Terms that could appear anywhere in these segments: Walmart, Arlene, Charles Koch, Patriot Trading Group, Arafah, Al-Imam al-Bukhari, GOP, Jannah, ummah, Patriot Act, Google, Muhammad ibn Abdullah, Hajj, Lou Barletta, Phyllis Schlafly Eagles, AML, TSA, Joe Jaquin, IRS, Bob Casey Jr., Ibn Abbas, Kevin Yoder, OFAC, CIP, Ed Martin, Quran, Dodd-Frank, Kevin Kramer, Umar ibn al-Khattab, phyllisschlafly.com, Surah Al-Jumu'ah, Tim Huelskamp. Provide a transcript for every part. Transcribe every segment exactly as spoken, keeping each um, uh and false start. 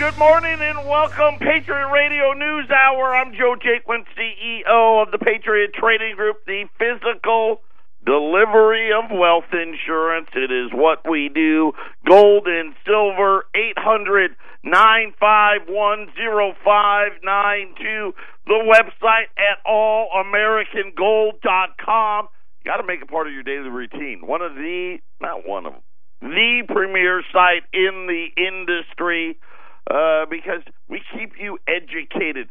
Good morning and welcome, Patriot Radio News Hour. I'm Joe Jaquin, C E O of the Patriot Trading Group, the physical delivery of wealth insurance. It is what we do. Gold and silver, eight hundred, nine five one, oh five nine two. The website at all american gold dot com. You got to make it part of your daily routine. One of the, not one of them, the premier site in the industry, uh, because we keep you educated.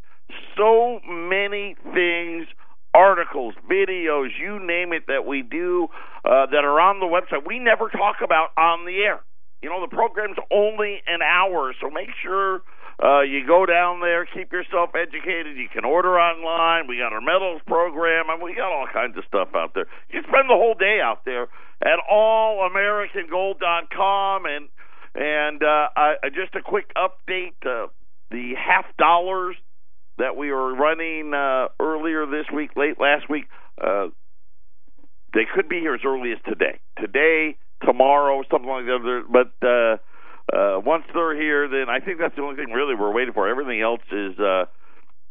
So many things, articles, videos, you name it, that we do uh, that are on the website we never talk about on the air. You know, the program's only an hour, so make sure uh, you go down there, keep yourself educated. You can order online. We got our medals program, and we got all kinds of stuff out there. You spend the whole day out there at all american gold dot com. And and uh, I, just a quick update, uh, the half dollars that we were running uh, earlier this week, late last week, uh, they could be here as early as today. Today, tomorrow, something like that. But uh, uh, once they're here, then I think that's the only thing really we're waiting for. Everything else is uh,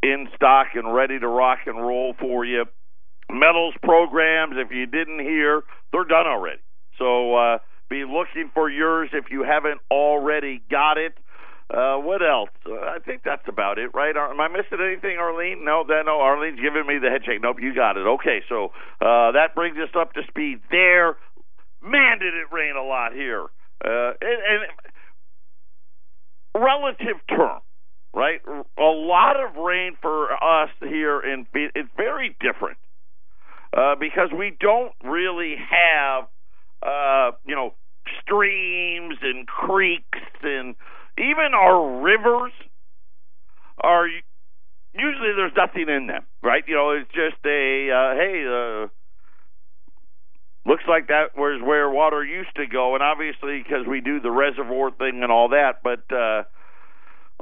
in stock and ready to rock and roll for you. Medals programs, if you didn't hear, they're done already. So uh, be looking for yours if you haven't already got it. Uh, what else? Uh, I think that's about it, right? Ar- am I missing anything, Arlene? No, that, no. Arlene's giving me the head shake. Nope, you got it. Okay, so uh, that brings us up to speed there. Man, did it rain a lot here. Uh, and, and relative term, right? A lot of rain for us here in it's very different uh, because we don't really have, uh, you know, streams and creeks, and even our rivers are usually there's nothing in them, right? You know, it's just a uh, hey. Uh, Looks like that was where water used to go, and obviously because we do the reservoir thing and all that, but uh,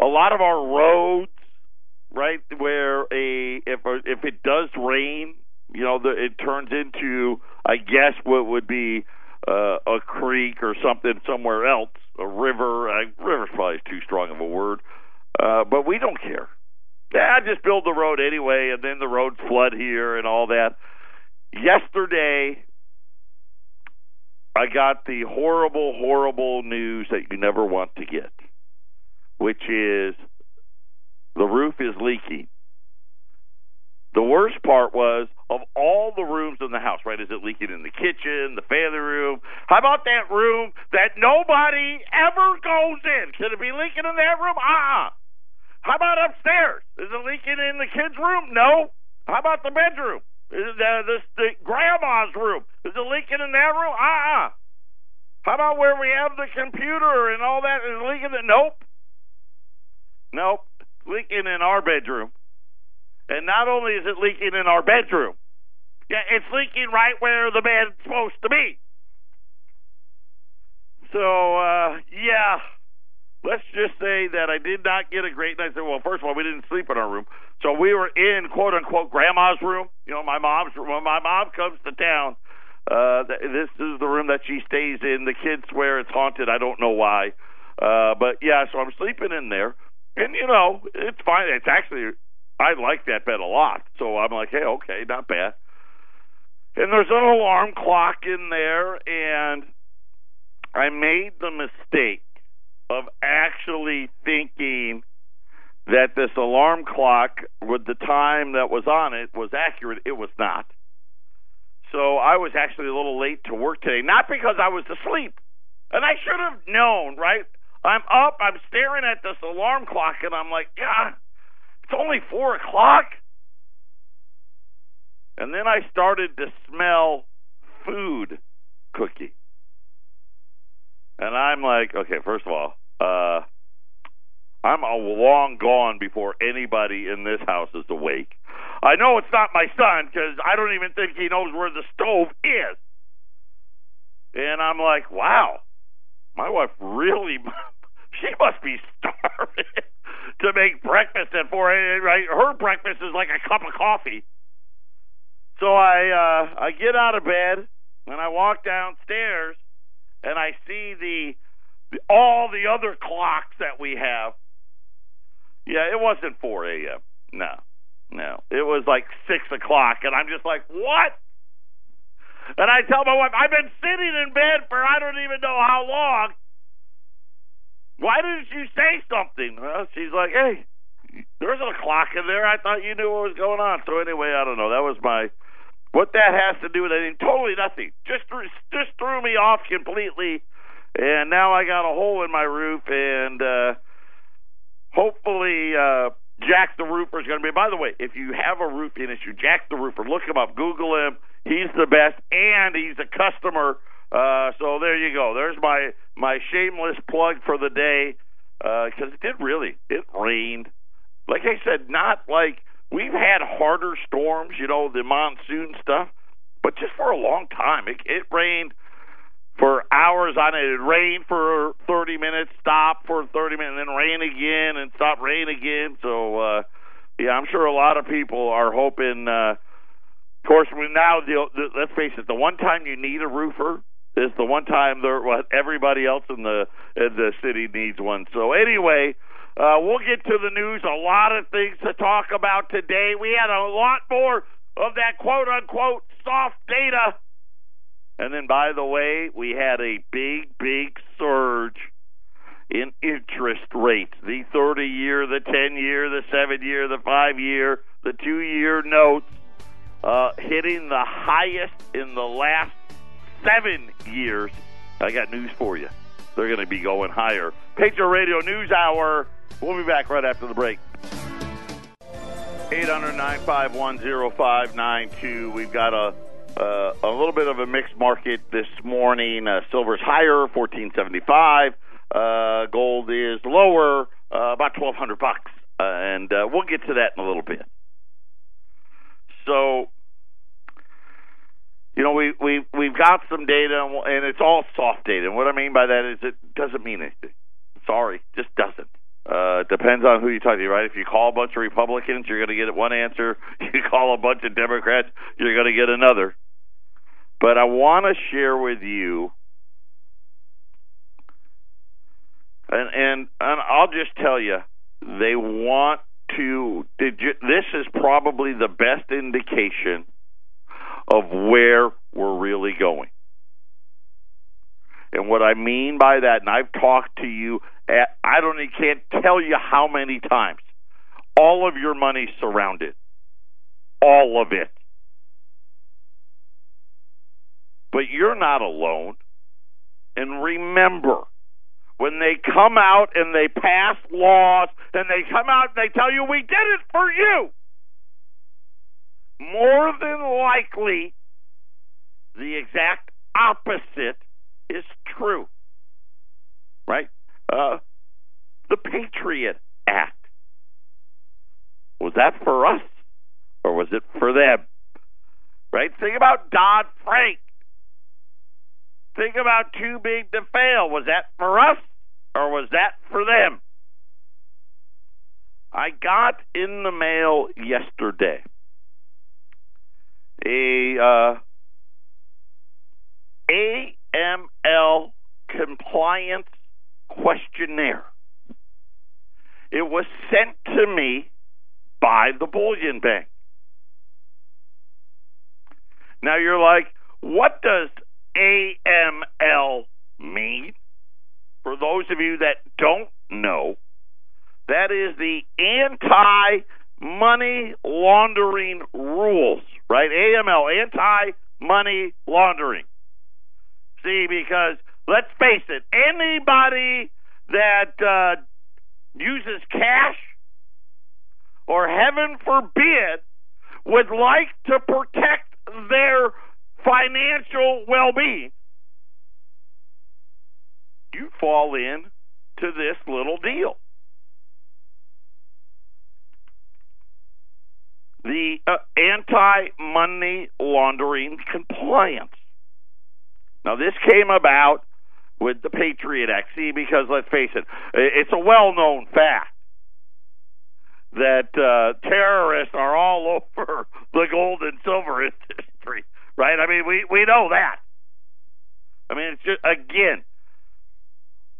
a lot of our roads, right, where a if a, if it does rain, you know, the, it turns into, I guess, what would be uh, a creek or something somewhere else, a river. Uh, river's probably too strong of a word, uh, but we don't care. Yeah, just build the road anyway, and then the roads flood here and all that. Yesterday, I got the horrible, horrible news that you never want to get, which is the roof is leaking. The worst part was, of all the rooms in the house, right, is it leaking in the kitchen, the family room? How about that room that nobody ever goes in? Should it be leaking in that room? Uh-uh. How about upstairs? Is it leaking in the kids' room? No. How about the bedroom? Is the, the, the grandma's room? Is it leaking in that room? Uh-uh. How about where we have the computer and all that? Is it leaking in? Nope. Nope. Leaking in our bedroom. And not only is it leaking in our bedroom, yeah, it's leaking right where the bed's supposed to be. So, uh, yeah. Let's just say that I did not get a great night. I said, well, first of all, we didn't sleep in our room. So we were in, quote unquote, grandma's room. You know, my mom's room. When my mom comes to town, uh, this is the room that she stays in. The kids swear it's haunted. I don't know why. Uh, but yeah, so I'm sleeping in there. And, you know, it's fine. It's actually, I like that bed a lot. So I'm like, hey, okay, not bad. And there's an alarm clock in there. And I made the mistake of actually thinking that this alarm clock with the time that was on it was accurate. It was not. So I was actually a little late to work today, not because I was asleep. And I should have known, right? I'm up, I'm staring at this alarm clock, and I'm like, yeah, it's only four o'clock. And then I started to smell food cooking. And I'm like, okay, first of all, uh, I'm long gone before anybody in this house is awake. I know it's not my son because I don't even think he knows where the stove is. And I'm like, wow, my wife really, she must be starving to make breakfast at four a.m., right? Her breakfast is like a cup of coffee. So I uh, I get out of bed and I walk downstairs. And I see the, the all the other clocks that we have Yeah, it wasn't four a.m. No, no. It was like six o'clock, and I'm just like, what? And I tell my wife, I've been sitting in bed for I don't even know how long. Why didn't you say something? Well, she's like, hey, there's a clock in there. I thought you knew what was going on. So anyway, I don't know. That was my... What that has to do with anything, totally nothing. Just threw, just threw me off completely, and now I got a hole in my roof, and uh, hopefully uh, Jack the Roofer is going to be. By the way, if you have a roofing issue, Jack the Roofer, look him up, Google him. He's the best, and he's a customer. Uh, so there you go. There's my, my shameless plug for the day, because uh, it did really, it rained. Like I said, not like... We've had harder storms, you know, the monsoon stuff, but just for a long time. It, it rained for hours on it. It rained for thirty minutes, stopped for thirty minutes, and then rain again and stopped, rain again. So, uh, yeah, I'm sure a lot of people are hoping. Uh, of course, we now, the, the, let's face it, the one time you need a roofer is the one time there, well, everybody else in the, in the city needs one. So, anyway... Uh, we'll get to the news. A lot of things to talk about today. We had a lot more of that quote-unquote soft data. And then, by the way, we had a big, big surge in interest rates. The thirty-year, the ten-year, the seven-year, the five-year, the two-year notes uh, hitting the highest in the last seven years. I got news for you. They're going to be going higher. Patriot Radio News Hour. We'll be back right after the break. eight hundred, nine five one, oh five nine two. We've got a uh, a little bit of a mixed market this morning. Uh, silver's higher, fourteen seventy-five. Uh, gold is lower, uh, about twelve hundred bucks, uh, and uh, we'll get to that in a little bit. So, you know, we we we've got some data, and it's all soft data. And what I mean by that is it doesn't mean anything. Sorry, just doesn't. Uh, it depends on who you talk to, right? If you call a bunch of Republicans, you're going to get one answer. You call a bunch of Democrats, you're going to get another. But I want to share with you, and, and and I'll just tell you, they want to. Did you, this is probably the best indication of where we're really going. And what I mean by that, and I've talked to you, at, I don't even can't tell you how many times, all of your money surrounded. All of it. But you're not alone. And remember, when they come out and they pass laws, and they come out and they tell you, we did it for you, more than likely, the exact opposite is true, right? Uh, the Patriot Act. Was that for us, or was it for them? Right? Think about Dodd-Frank. Think about too big to fail. Was that for us, or was that for them? I got in the mail yesterday a uh, A M L compliance questionnaire. It was sent to me by the Bullion Bank. Now you're like, what does A M L mean? For those of you that don't know, that is the anti-money laundering rules, right? A M L, anti-money laundering. See, because let's face it, anybody that uh, uses cash, or heaven forbid, would like to protect their financial well-being, you fall in to this little deal. The uh, anti-money laundering compliance. Now, this came about with the Patriot Act, see, because let's face it, it's a well-known fact that uh, terrorists are all over the gold and silver industry, right? I mean, we, we know that. I mean, it's just, again,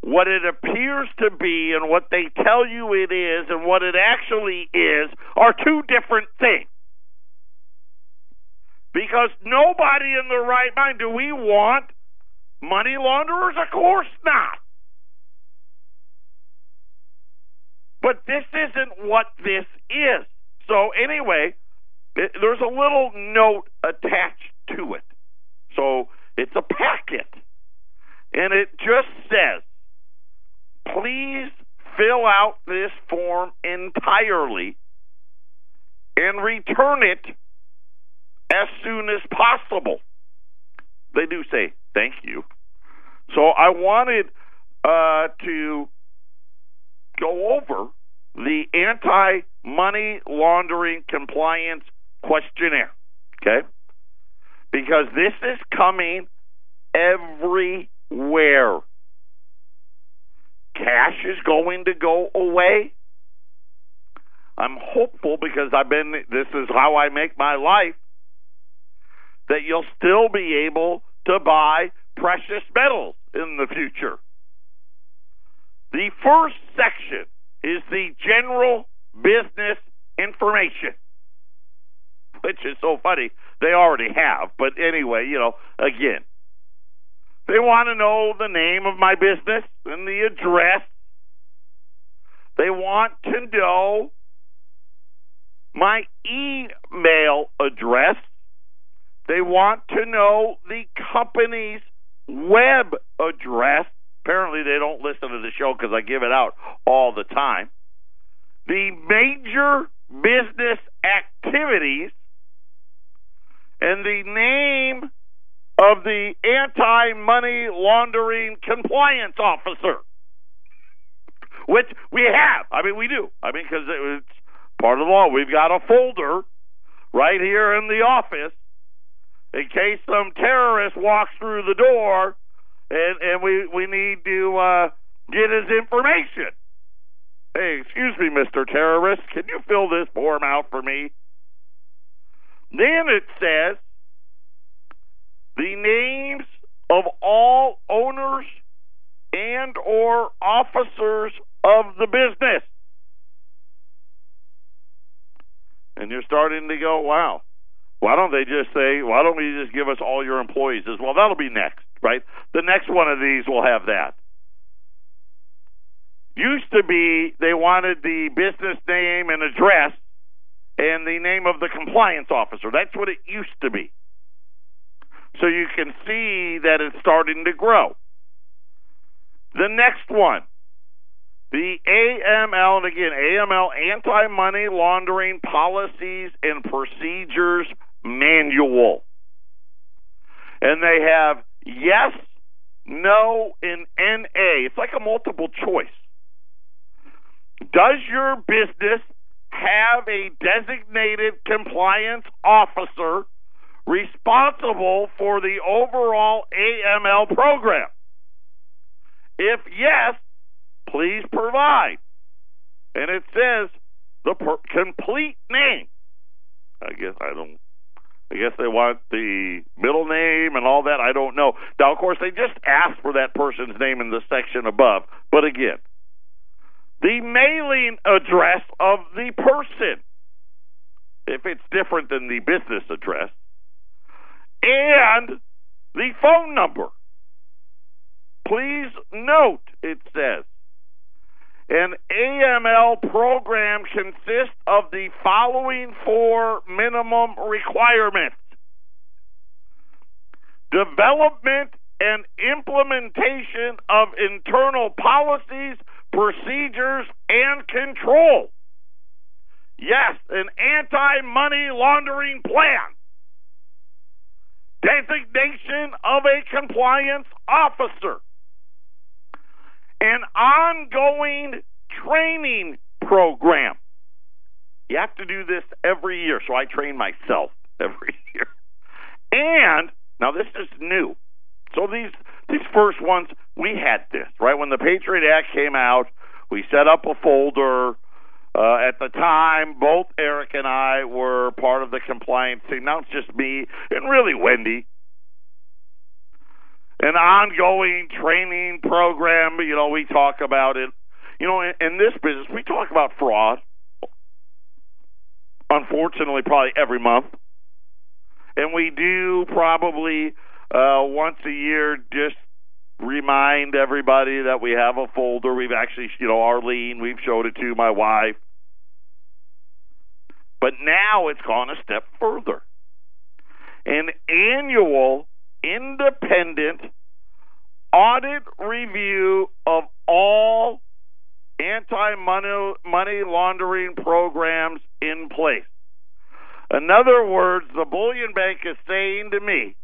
what it appears to be and what they tell you it is and what it actually is are two different things. Because nobody in their right mind, do we want money launderers? Of course not. But this isn't what this is. So anyway, it, there's a little note attached to it. So it's a packet. And it just says, please fill out this form entirely and return it as soon as possible. They do say thank you. So I wanted uh, to go over the anti-money laundering compliance questionnaire, okay? Because this is coming everywhere. Cash is going to go away. I'm hopeful, because I've been, this is how I make my life, that you'll still be able to buy precious metals in the future. The first section is the general business information, which is so funny. They already have, but anyway, you know, again, they want to know the name of my business and the address. They want to know my email address. They want to know the company's web address. Apparently, they don't listen to the show because I give it out all the time. The major business activities and the name of the anti-money laundering compliance officer, which we have. I mean, we do. I mean, because it's part of the law. We've got a folder right here in the office in case some terrorist walks through the door, and, and we, we need to uh, get his information. Hey, excuse me, Mister Terrorist, can you fill this form out for me? Then it says the names of all owners and or officers of the business. And you're starting to go, wow. Why don't they just say, why don't we just give us all your employees as well? That'll be next, right? The next one of these will have that. Used to be they wanted the business name and address and the name of the compliance officer. That's what it used to be. So you can see that it's starting to grow. The next one, the A M L, and again, A M L, Anti-Money Laundering Policies and Procedures Manual. And they have yes, no, and N A. It's like a multiple choice. Does your business have a designated compliance officer responsible for the overall A M L program? If yes, please provide. And it says the per- complete name. I guess I don't. I guess they want the middle name and all that. I don't know. Now, of course, they just asked for that person's name in the section above. But again, the mailing address of the person, if it's different than the business address, and the phone number. Please note, it says, an A M L program consists of the following four minimum requirements: development and implementation of internal policies, procedures, and control. Yes, an anti-money laundering plan. Designation of a compliance officer. An ongoing training program. You have to do this every year, so I train myself every year. And, now this is new. So these these first ones, we had this, right? When the Patriot Act came out, we set up a folder. Uh, at the time, both Eric and I were part of the compliance team. Now it's just me and really Wendy. an ongoing training program. You know, we talk about it. You know, in, in this business, we talk about fraud, unfortunately, probably every month. And we do probably uh, once a year just remind everybody that we have a folder. We've actually, you know, Arlene, we've showed it to my wife. But now it's gone a step further. An annual independent audit review of all anti-money money laundering programs in place. In other words, the bullion bank is saying to me,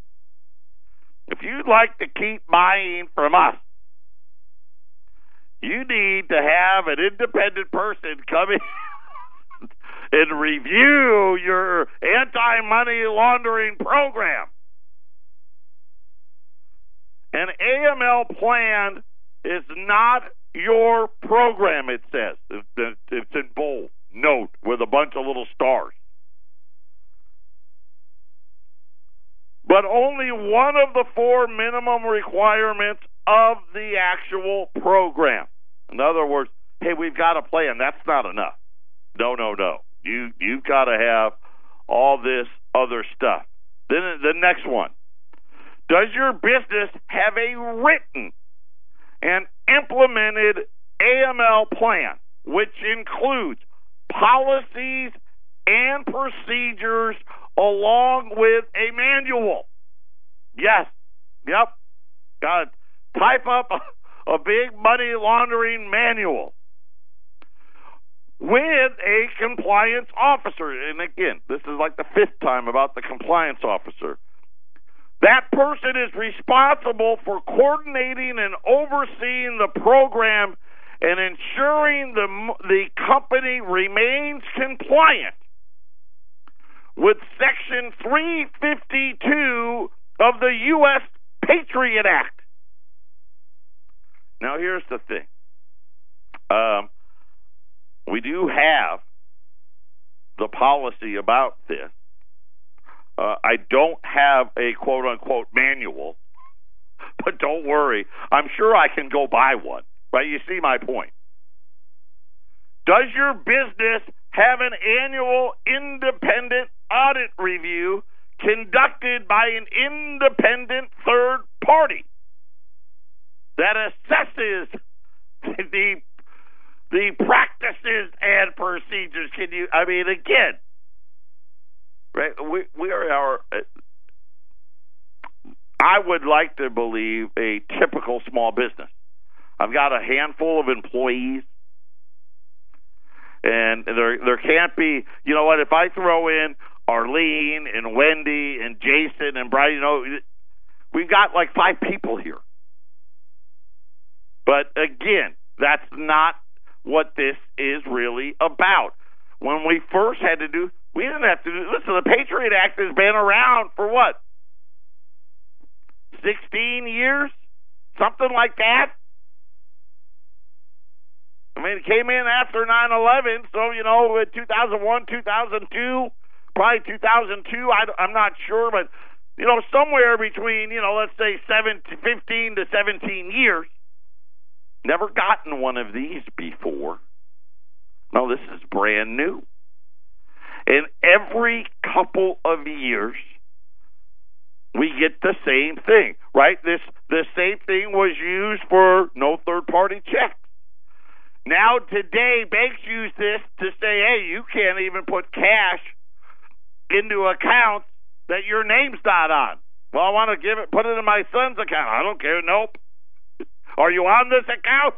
if you'd like to keep buying from us, you need to have an independent person come in and review your anti-money laundering program. An A M L plan is not your program, it says. It's in bold note with a bunch of little stars. But only one of the four minimum requirements of the actual program. In other words, hey, we've got a plan. That's not enough. No, no, no. You you've got to have all this other stuff. Then the next one. Does your business have a written and implemented A M L plan, which includes policies and procedures along with a manual? Yes. Yep. Got to type up a, a big money laundering manual with a compliance officer. And again, this is like the fifth time about the compliance officer. That person is responsible for coordinating and overseeing the program and ensuring the, the company remains compliant with Section three fifty-two of the U S Patriot Act. Now, here's the thing. Um, we do have the policy about this. Uh, I don't have a quote-unquote manual, but don't worry. I'm sure I can go buy one, right? You see my point. Does your business have an annual independent audit review conducted by an independent third party that assesses the the practices and procedures? Can you? I mean, again, right? We we are our. I would like to believe a typical small business. I've got a handful of employees. And there there can't be, you know what, if I throw in Arlene and Wendy and Jason and Brian, you know, we've got like five people here. But again, that's not what this is really about. When we first had to do, we didn't have to do, listen, the Patriot Act has been around for what? sixteen years? Something like that? I mean, it came in after nine eleven, so, you know, two thousand one, two thousand two, probably two thousand two, I, I'm not sure, but, you know, somewhere between, you know, let's say seven, fifteen to seventeen years. Never gotten one of these before. No, this is brand new. And every couple of years, we get the same thing, right? This the same thing was used for no third-party checks. Now today, banks use this to say, hey, you can't even put cash into accounts that your name's not on. Well, I want to give it, put it in my son's account. I don't care. Nope. Are you on this account?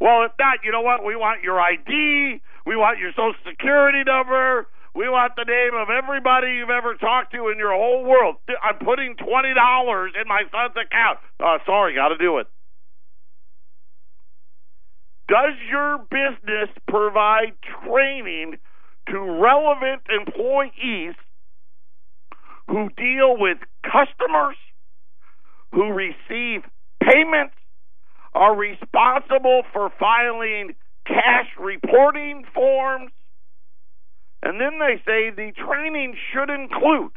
Well, if not, you know what? We want your I D. We want your Social Security number. We want the name of everybody you've ever talked to in your whole world. I'm putting twenty dollars in my son's account. Uh, sorry, got to do it. Does your business provide training to relevant employees who deal with customers, who receive payments, are responsible for filing cash reporting forms? And then they say the training should include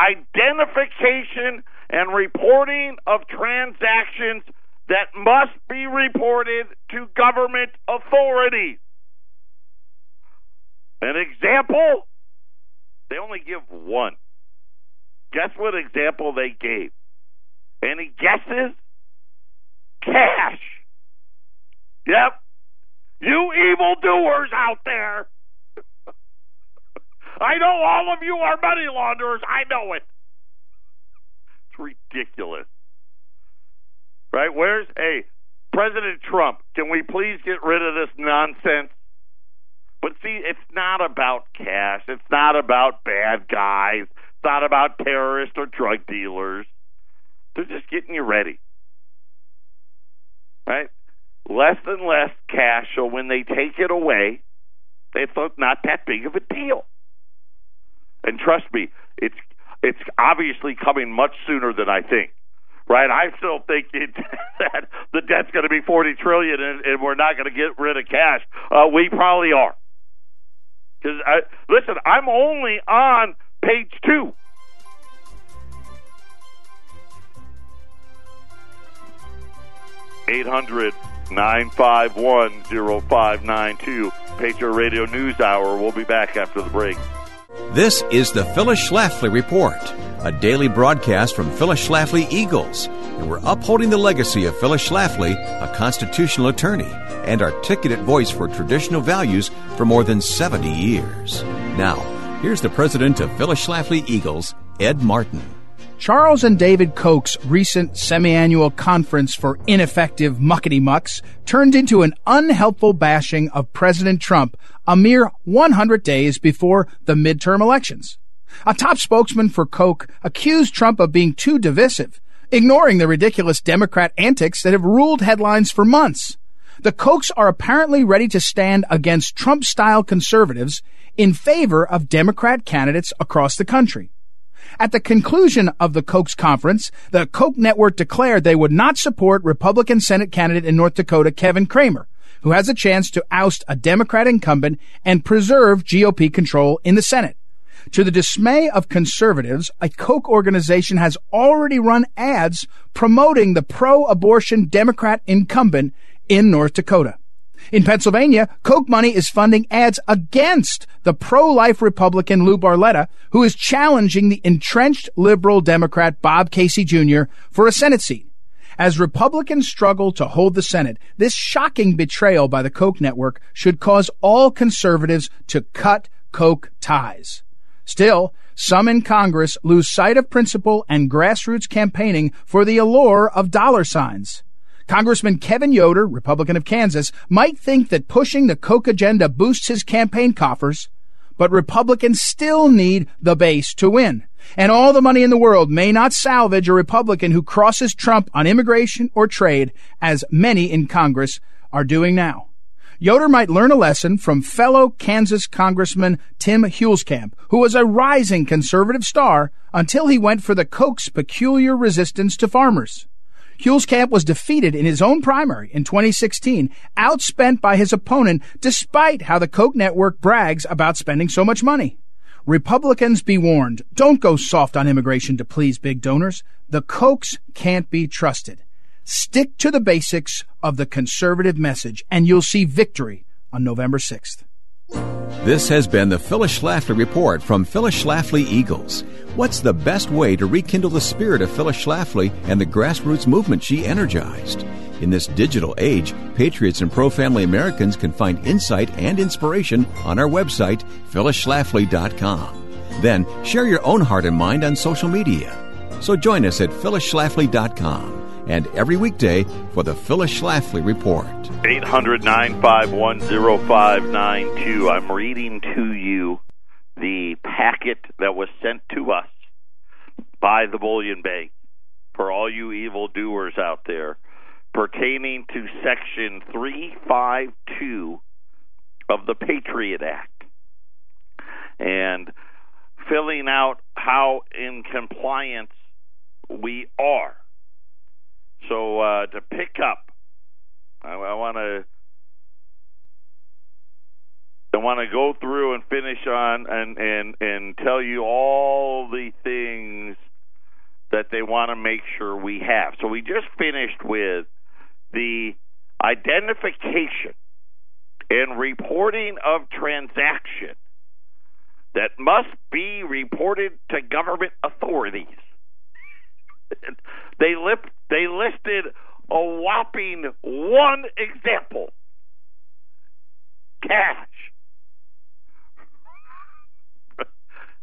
identification and reporting of transactions that must be reported to government authorities. An example, they only give one. Guess what example they gave? Any guesses? Cash. Yep. You evildoers out there. I know all of you are money launderers. I know it. It's ridiculous. Right? Where's, hey, President Trump, can we please get rid of this nonsense? But see, it's not about cash. It's not about bad guys. It's not about terrorists or drug dealers. They're just getting you ready. Right? Less and less cash, so when they take it away, it's not that big of a deal. And trust me, it's it's obviously coming much sooner than I think. Right? I still think it, that the debt's going to be forty trillion dollars and, and we're not going to get rid of cash. Uh, we probably are. Because listen, I'm only on page two. eight hundred nine five one oh five nine two. Patriot Radio News Hour. We'll be back after the break. This is the Phyllis Schlafly Report, a daily broadcast from Phyllis Schlafly Eagles. And we're upholding the legacy of Phyllis Schlafly, a constitutional attorney and articulate voice for traditional values for more than seventy years. Now, here's the president of Phyllis Schlafly Eagles, Ed Martin. Charles and David Koch's recent semi-annual conference for ineffective muckety-mucks turned into an unhelpful bashing of President Trump a mere one hundred days before the midterm elections. A top spokesman for Koch accused Trump of being too divisive, ignoring the ridiculous Democrat antics that have ruled headlines for months. The Kochs are apparently ready to stand against Trump-style conservatives in favor of Democrat candidates across the country. At the conclusion of the Koch's conference, the Koch network declared they would not support Republican Senate candidate in North Dakota, Kevin Kramer, who has a chance to oust a Democrat incumbent and preserve G O P control in the Senate. To the dismay of conservatives, a Koch organization has already run ads promoting the pro-abortion Democrat incumbent in North Dakota. In Pennsylvania, Koch money is funding ads against the pro-life Republican Lou Barletta, who is challenging the entrenched liberal Democrat Bob Casey Junior for a Senate seat. As Republicans struggle to hold the Senate, this shocking betrayal by the Koch network should cause all conservatives to cut Koch ties. Still, some in Congress lose sight of principle and grassroots campaigning for the allure of dollar signs. Congressman Kevin Yoder, Republican of Kansas, might think that pushing the Koch agenda boosts his campaign coffers, but Republicans still need the base to win. And all the money in the world may not salvage a Republican who crosses Trump on immigration or trade, as many in Congress are doing now. Yoder might learn a lesson from fellow Kansas Congressman Tim Huelskamp, who was a rising conservative star until he went for the Koch's peculiar resistance to farmers. Huelskamp was defeated in his own primary in twenty sixteen, outspent by his opponent, despite how the Koch network brags about spending so much money. Republicans, be warned, don't go soft on immigration to please big donors. The Kochs can't be trusted. Stick to the basics of the conservative message, and you'll see victory on November sixth. This has been the Phyllis Schlafly Report from Phyllis Schlafly Eagles. What's the best way to rekindle the spirit of Phyllis Schlafly and the grassroots movement she energized? In this digital age, patriots and pro-family Americans can find insight and inspiration on our website, phyllis schlafly dot com. Then, share your own heart and mind on social media. So join us at phyllis schlafly dot com. And every weekday for the Phyllis Schlafly Report. eight hundred nine five one oh five nine two. I'm reading to you the packet that was sent to us by the Bullion Bank for all you evildoers out there pertaining to Section three fifty-two of the Patriot Act and filling out how in compliance we are. So uh, to pick up, I, I want to I want to go through and finish on and, and, and tell you all the things that they want to make sure we have. So we just finished with the identification and reporting of transactions that must be reported to government authorities. They lip, they listed a whopping one example. Cash.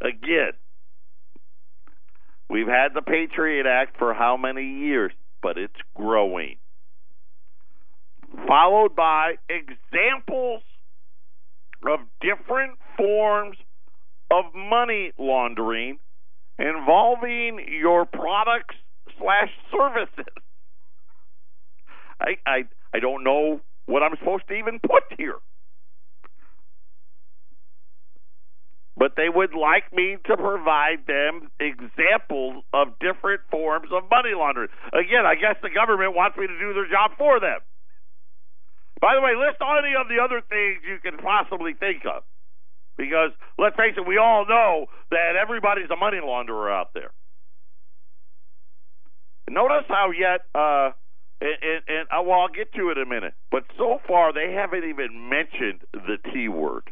Again, we've had the Patriot Act for how many years, but it's growing. Followed by examples of different forms of money laundering involving your products slash services. I, I I don't know what I'm supposed to even put here. But they would like me to provide them examples of different forms of money laundering. Again, I guess the government wants me to do their job for them. By the way, list all any of the other things you can possibly think of. Because, let's face it, we all know that everybody's a money launderer out there. Notice how yet, uh, and, and, and well, I'll get to it in a minute, but so far they haven't even mentioned the T word.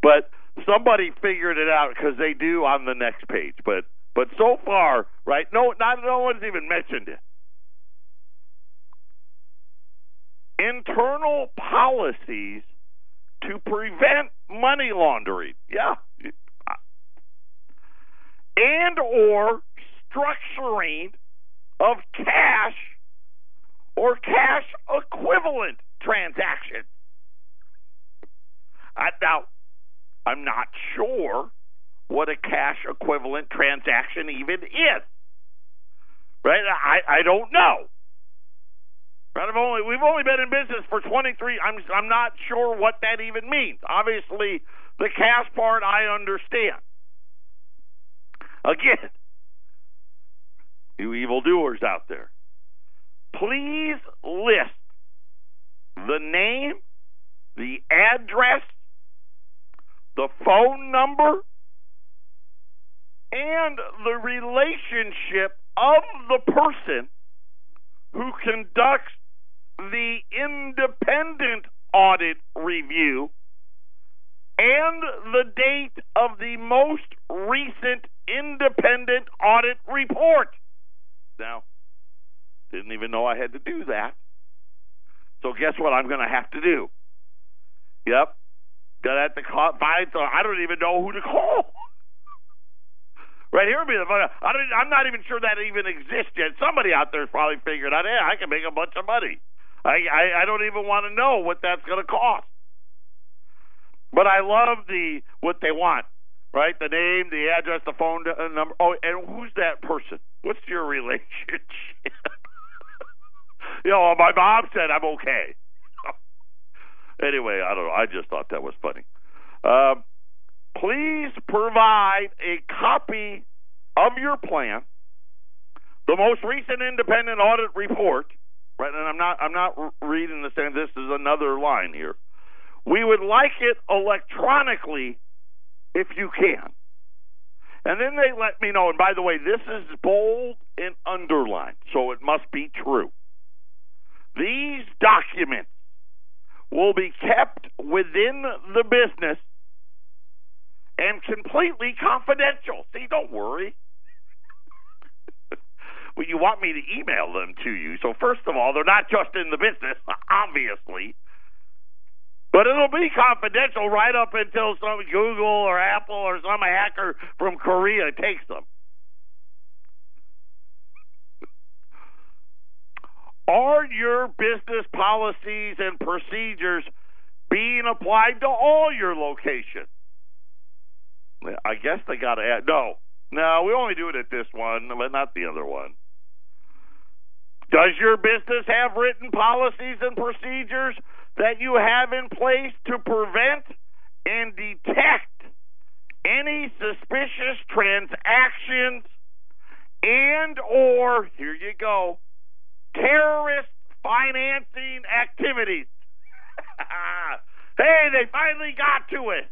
But somebody figured it out because they do on the next page. But but so far, right, no, not, no one's even mentioned it. Internal policies to prevent money laundering, yeah, and or structuring of cash or cash equivalent transactions. I, now, I'm not sure what a cash equivalent transaction even is, right? I, I don't know. I've only, we've only been in business for twenty-three. I'm I'm not sure what that even means. Obviously, the cash part I understand. Again, you evildoers out there, please list the name, the address, the phone number, and the relationship of the person who conducts the independent audit review, and the date of the most recent independent audit report. Now, didn't even know I had to do that. So guess what I'm going to have to do? Yep. Gonna have to call, find, I don't even know who to call. Right here would be the fun. I don't, I'm not even sure that even exists yet. Somebody out there's probably figured out, hey, I can make a bunch of money. I, I, I don't even want to know what that's going to cost. But I love the what they want, right? The name, the address, the phone number. Oh, and who's that person? What's your relationship? You know, my mom said I'm okay. Anyway, I don't know. I just thought that was funny. Um. Uh, Please provide a copy of your plan, the most recent independent audit report, right? And I'm not, I'm not reading the same. This is another line here. We would like it electronically if you can. And then they let me know. And by the way, this is bold and underlined, so it must be true. These documents will be kept within the business and completely confidential. See, don't worry. Well, you want me to email them to you. So first of all, they're not just in the business, obviously. But it'll be confidential right up until some Google or Apple or some hacker from Korea takes them. Are your business policies and procedures being applied to all your locations? I guess they got to add, no, no, we only do it at this one, but not the other one. Does your business have written policies and procedures that you have in place to prevent and detect any suspicious transactions and or, here you go, terrorist financing activities? Hey, they finally got to it.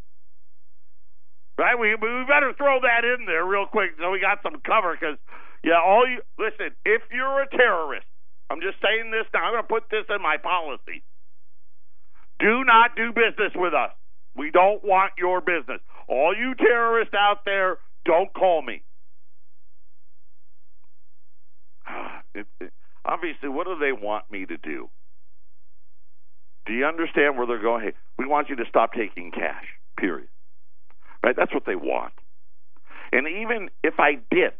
Right, we we better throw that in there real quick so we got some cover, because Yeah, all you listen, if you're a terrorist, I'm just saying this now, I'm going to put this in my policy. Do not do business with us. We don't want your business. All you terrorists out there, don't call me. It, it, obviously, what do they want me to do? Do you understand where they're going? Hey, we want you to stop taking cash, period. Right? That's what they want. And even if I did,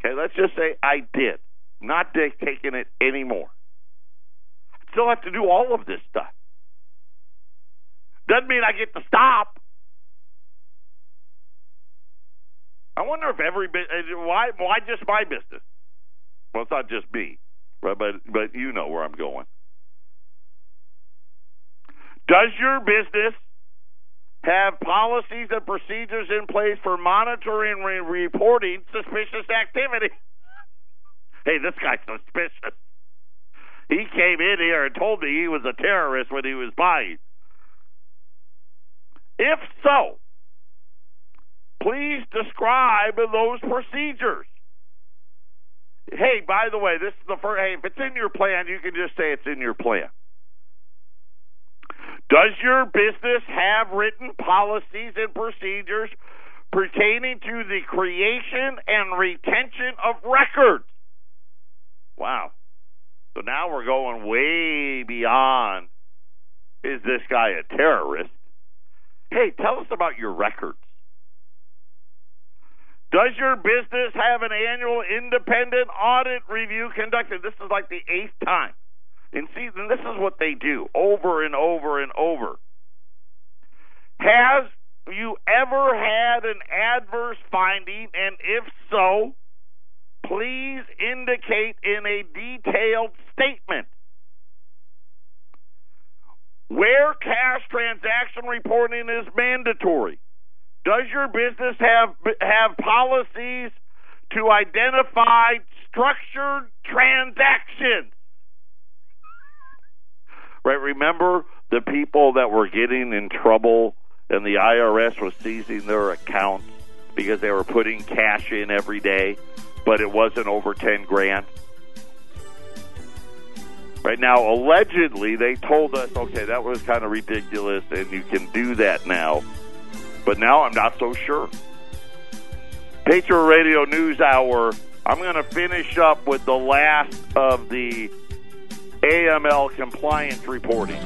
okay, let's just say I did, not taking it anymore, I still have to do all of this stuff. Doesn't mean I get to stop. I wonder if every why why just my business? Well, it's not just me, right? But but you know where I'm going. Does your business have policies and procedures in place for monitoring and reporting suspicious activity? Hey, this guy's suspicious. He came in here and told me he was a terrorist when he was buying. If so, please describe those procedures. Hey, by the way, this is the first. Hey, if it's in your plan, you can just say it's in your plan. Does your business have written policies and procedures pertaining to the creation and retention of records? Wow. So now we're going way beyond, is this guy a terrorist? Hey, tell us about your records. Does your business have an annual independent audit review conducted? This is like the eighth time. And see, this is what they do over and over and over. Has you ever had an adverse finding? And if so, please indicate in a detailed statement. Where cash transaction reporting is mandatory, does your business have have policies to identify structured transactions? Right, remember the people that were getting in trouble and the I R S was seizing their accounts because they were putting cash in every day, but it wasn't over ten grand? Right now, allegedly, they told us, okay, that was kind of ridiculous, and you can do that now. But now I'm not so sure. Patriot Radio News Hour, I'm going to finish up with the last of the A M L compliance reporting.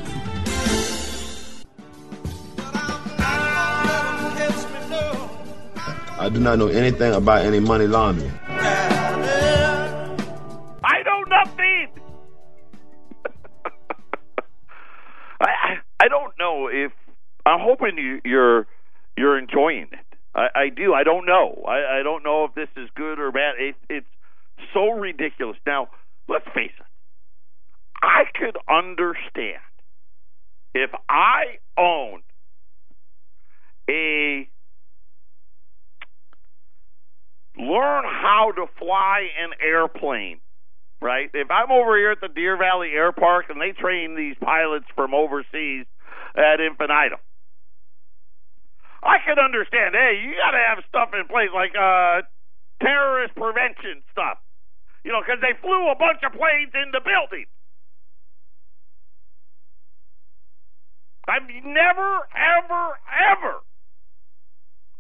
I do not know anything about any money laundering. I know nothing! I I don't know if I'm hoping you, you're you're enjoying it. I, I do. I don't know. I, I don't know if this is good or bad. It, it's so ridiculous. Now, let's face it. I could understand if I owned a learn how to fly an airplane. Right? If I'm over here at the Deer Valley Air Park and they train these pilots from overseas ad infinitum, I could understand, hey, you got to have stuff in place like uh, terrorist prevention stuff. You know, because they flew a bunch of planes in the building. I've never, ever, ever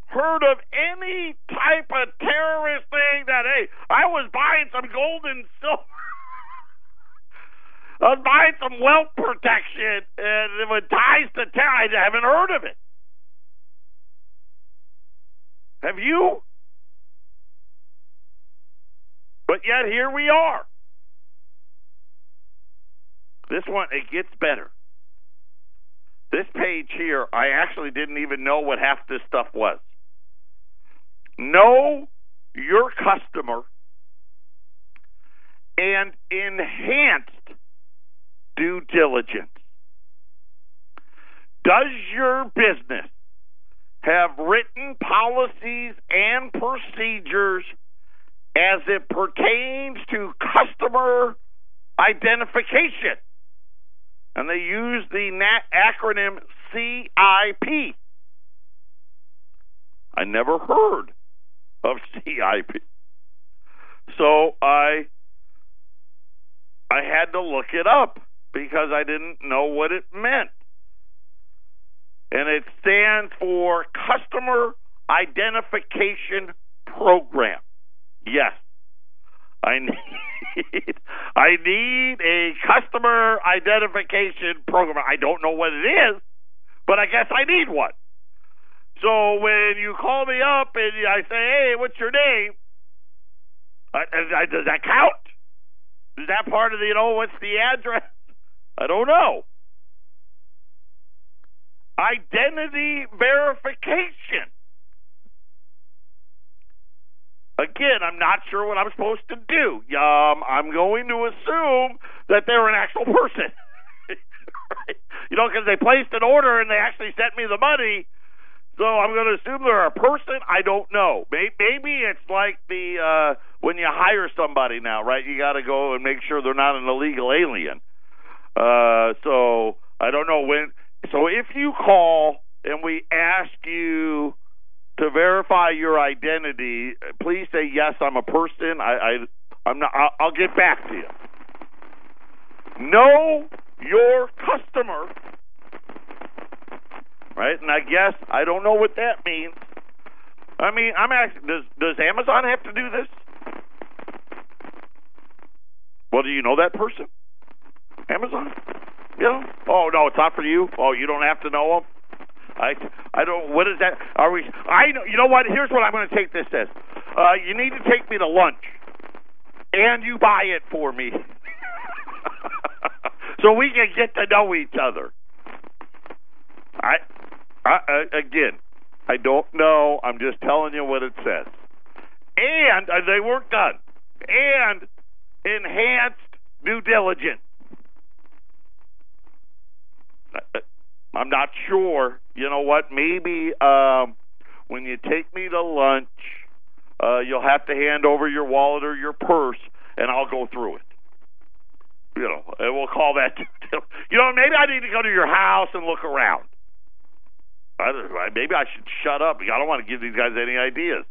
heard of any type of terrorist thing that, hey, I was buying some gold and silver. I was buying some wealth protection, and it was ties to terror. I haven't heard of it. Have you? But yet here we are. This one, it gets better. This page here, I actually didn't even know what half this stuff was. Know your customer and enhanced due diligence. Does your business have written policies and procedures as it pertains to customer identification? And they use the acronym C I P. I never heard of C I P. so I I had to look it up because I didn't know what it meant. And it stands for Customer Identification Program. Yes, I need I need a customer identification program. I don't know what it is, but I guess I need one. So when you call me up and I say, hey, what's your name? I, I, does that count? Is that part of the, you know, what's the address? I don't know. Identity verification. Again, I'm not sure what I'm supposed to do. Um, I'm going to assume that they're an actual person. Right? You know, because they placed an order and they actually sent me the money. So I'm going to assume they're a person. I don't know. Maybe it's like the uh, when you hire somebody now, right? You got to go and make sure they're not an illegal alien. Uh, so I don't know when. So if you call and we ask you to verify your identity, please say yes, I'm a person. I, I I'm not. I'll, I'll get back to you. Know your customer. Right, and I guess I don't know what that means. I mean, I'm asking, does does Amazon have to do this? Well, do you know that person? Amazon? You know? Oh no, it's not for you. Oh, you don't have to know them. I I don't. What is that? Are we? I know. You know what? Here's what I'm going to take this as. Uh, you need to take me to lunch, and you buy it for me, so we can get to know each other. I. I, again, I don't know. I'm just telling you what it says. And uh, they weren't done. And enhanced due diligence. I, I'm not sure. You know what? Maybe um, when you take me to lunch, uh, you'll have to hand over your wallet or your purse, and I'll go through it. You know, and we'll call that. You know, maybe I need to go to your house and look around. I don't, maybe I should shut up. I don't want to give these guys any ideas.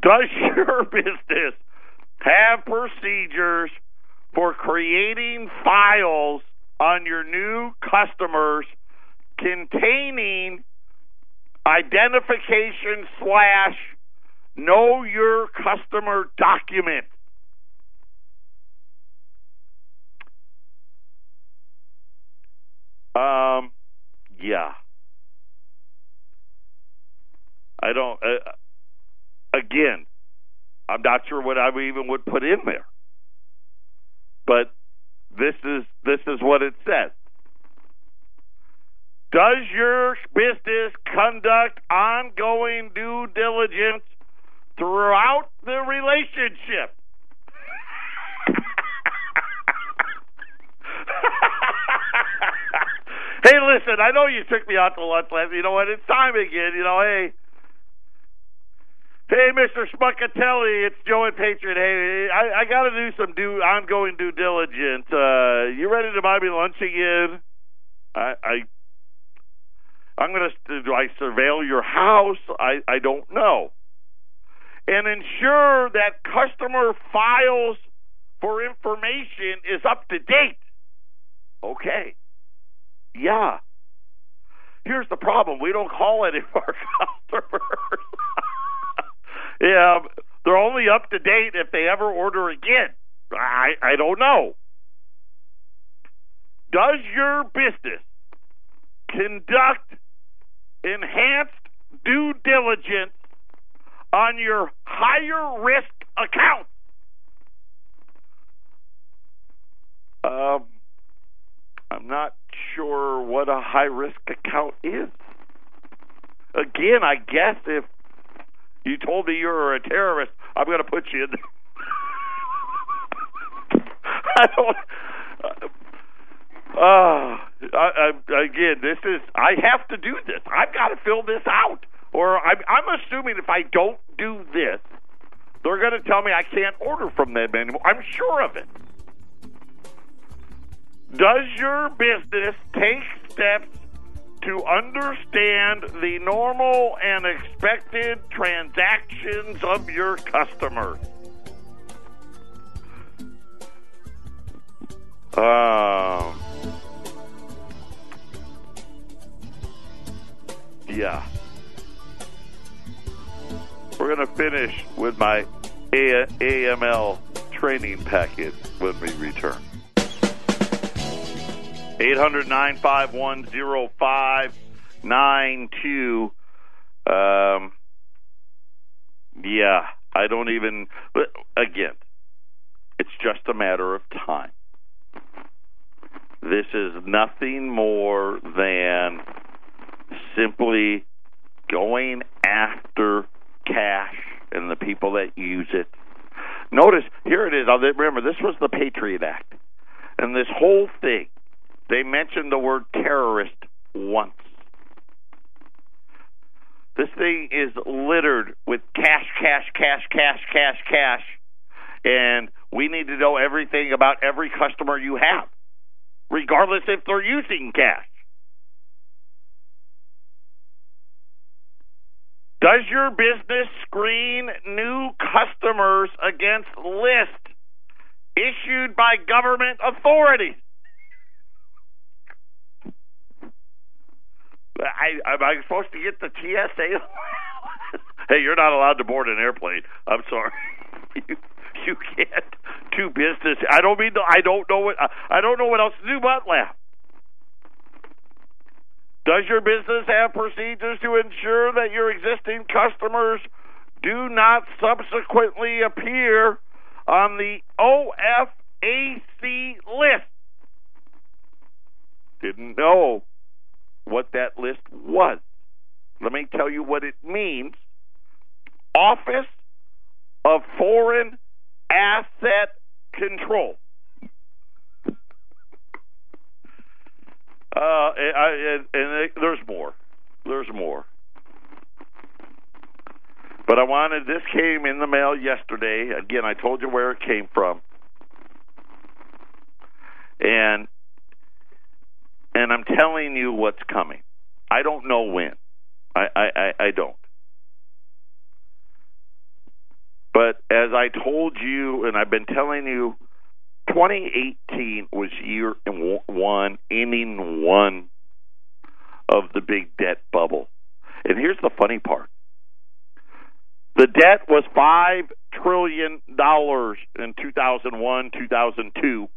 Does your business have procedures for creating files on your new customers containing identification slash know your customer document? Um, yeah. I don't, uh, again, I'm not sure what I even would put in there. But this is this is what it says. Does your business conduct ongoing due diligence throughout the relationship? Hey, listen, I know you took me out to lunch last night. You know what? It's time again. You know, hey. Hey, Mister Schmuckatelli, it's Joe and Patriot. Hey, I, I got to do some due, ongoing due diligence. Uh, you ready to buy me lunch again? I, I, I'm going to. Do I surveil your house? I, I don't know. And ensure that customer files for information is up to date. Okay. Yeah. Here's the problem: we don't call any of our customers. Yeah, they're only up to date if they ever order again. I, I don't know. Does your business conduct enhanced due diligence on your higher risk account? Um, I'm not sure what a high risk account is. Again, I guess if you told me you were a terrorist, I'm going to put you in there. I don't... Uh, I, I, again, this is... I have to do this. I've got to fill this out. Or I'm, I'm assuming if I don't do this, they're going to tell me I can't order from them anymore. I'm sure of it. Does your business take steps to understand the normal and expected transactions of your customers? Um, yeah. We're going to finish with my A M L training packet when we return. eight hundred, nine five one, oh five nine two. Um, yeah, I don't even... Again, it's just a matter of time. This is nothing more than simply going after cash and the people that use it. Notice, here it is. Remember, this was the Patriot Act. And this whole thing, they mentioned the word terrorist once. This thing is littered with cash, cash, cash, cash, cash, cash. And we need to know everything about every customer you have, regardless if they're using cash. Does your business screen new customers against list issued by government authorities? I, am I supposed to get the T S A? Hey, you're not allowed to board an airplane. I'm sorry. you, you can't do business. I don't mean to, I don't know what I don't know what else to do but laugh. Does your business have procedures to ensure that your existing customers do not subsequently appear on the O F A C list? Didn't know what that list was. Let me tell you what it means. Office of Foreign Asset Control. Uh, and, I, and, and it, there's more. There's more. But I wanted, this came in the mail yesterday. Again, I told you where it came from. And and I'm telling you what's coming. I don't know when. I, I, I, I don't. But as I told you, and I've been telling you, twenty eighteen was year one, inning one of the big debt bubble. And here's the funny part. The debt was five trillion dollars in two thousand one, two thousand two.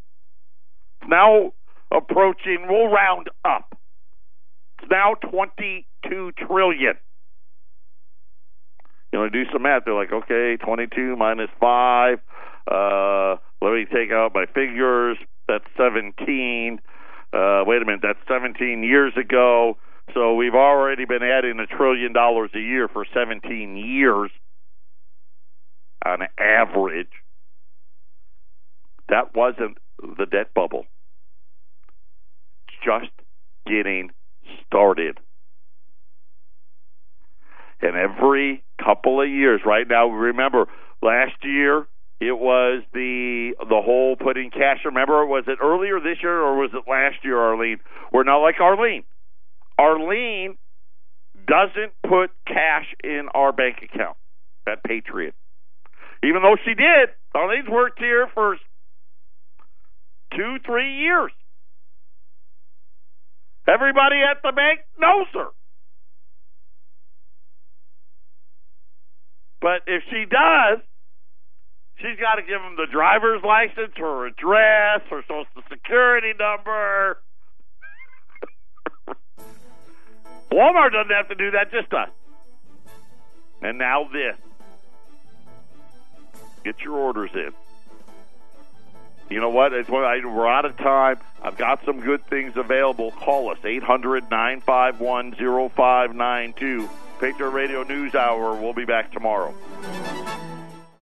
It's now approaching, we'll round up, it's now twenty-two trillion dollars. You know, do some math. They're like, okay, twenty-two minus five. Uh, let me take out my figures. That's seventeen. Uh, wait a minute, that's seventeen years ago. So we've already been adding a trillion dollars a year for seventeen years on average. That wasn't the debt bubble. Just getting started. And every couple of years, right now, remember, last year, it was the the whole putting cash. Remember, was it earlier this year or was it last year, Arlene? We're not like Arlene. Arlene doesn't put cash in our bank account at Patriot. Even though she did, Arlene's worked here for two, three years. Everybody at the bank knows her. But if she does, she's got to give them the driver's license, her address, her social security number. Walmart doesn't have to do that, just us. And now this. Get your orders in. You know what? It's, we're out of time. I've got some good things available. Call us, eight hundred, nine five one, oh five nine two. Patriot Radio News Hour. We'll be back tomorrow.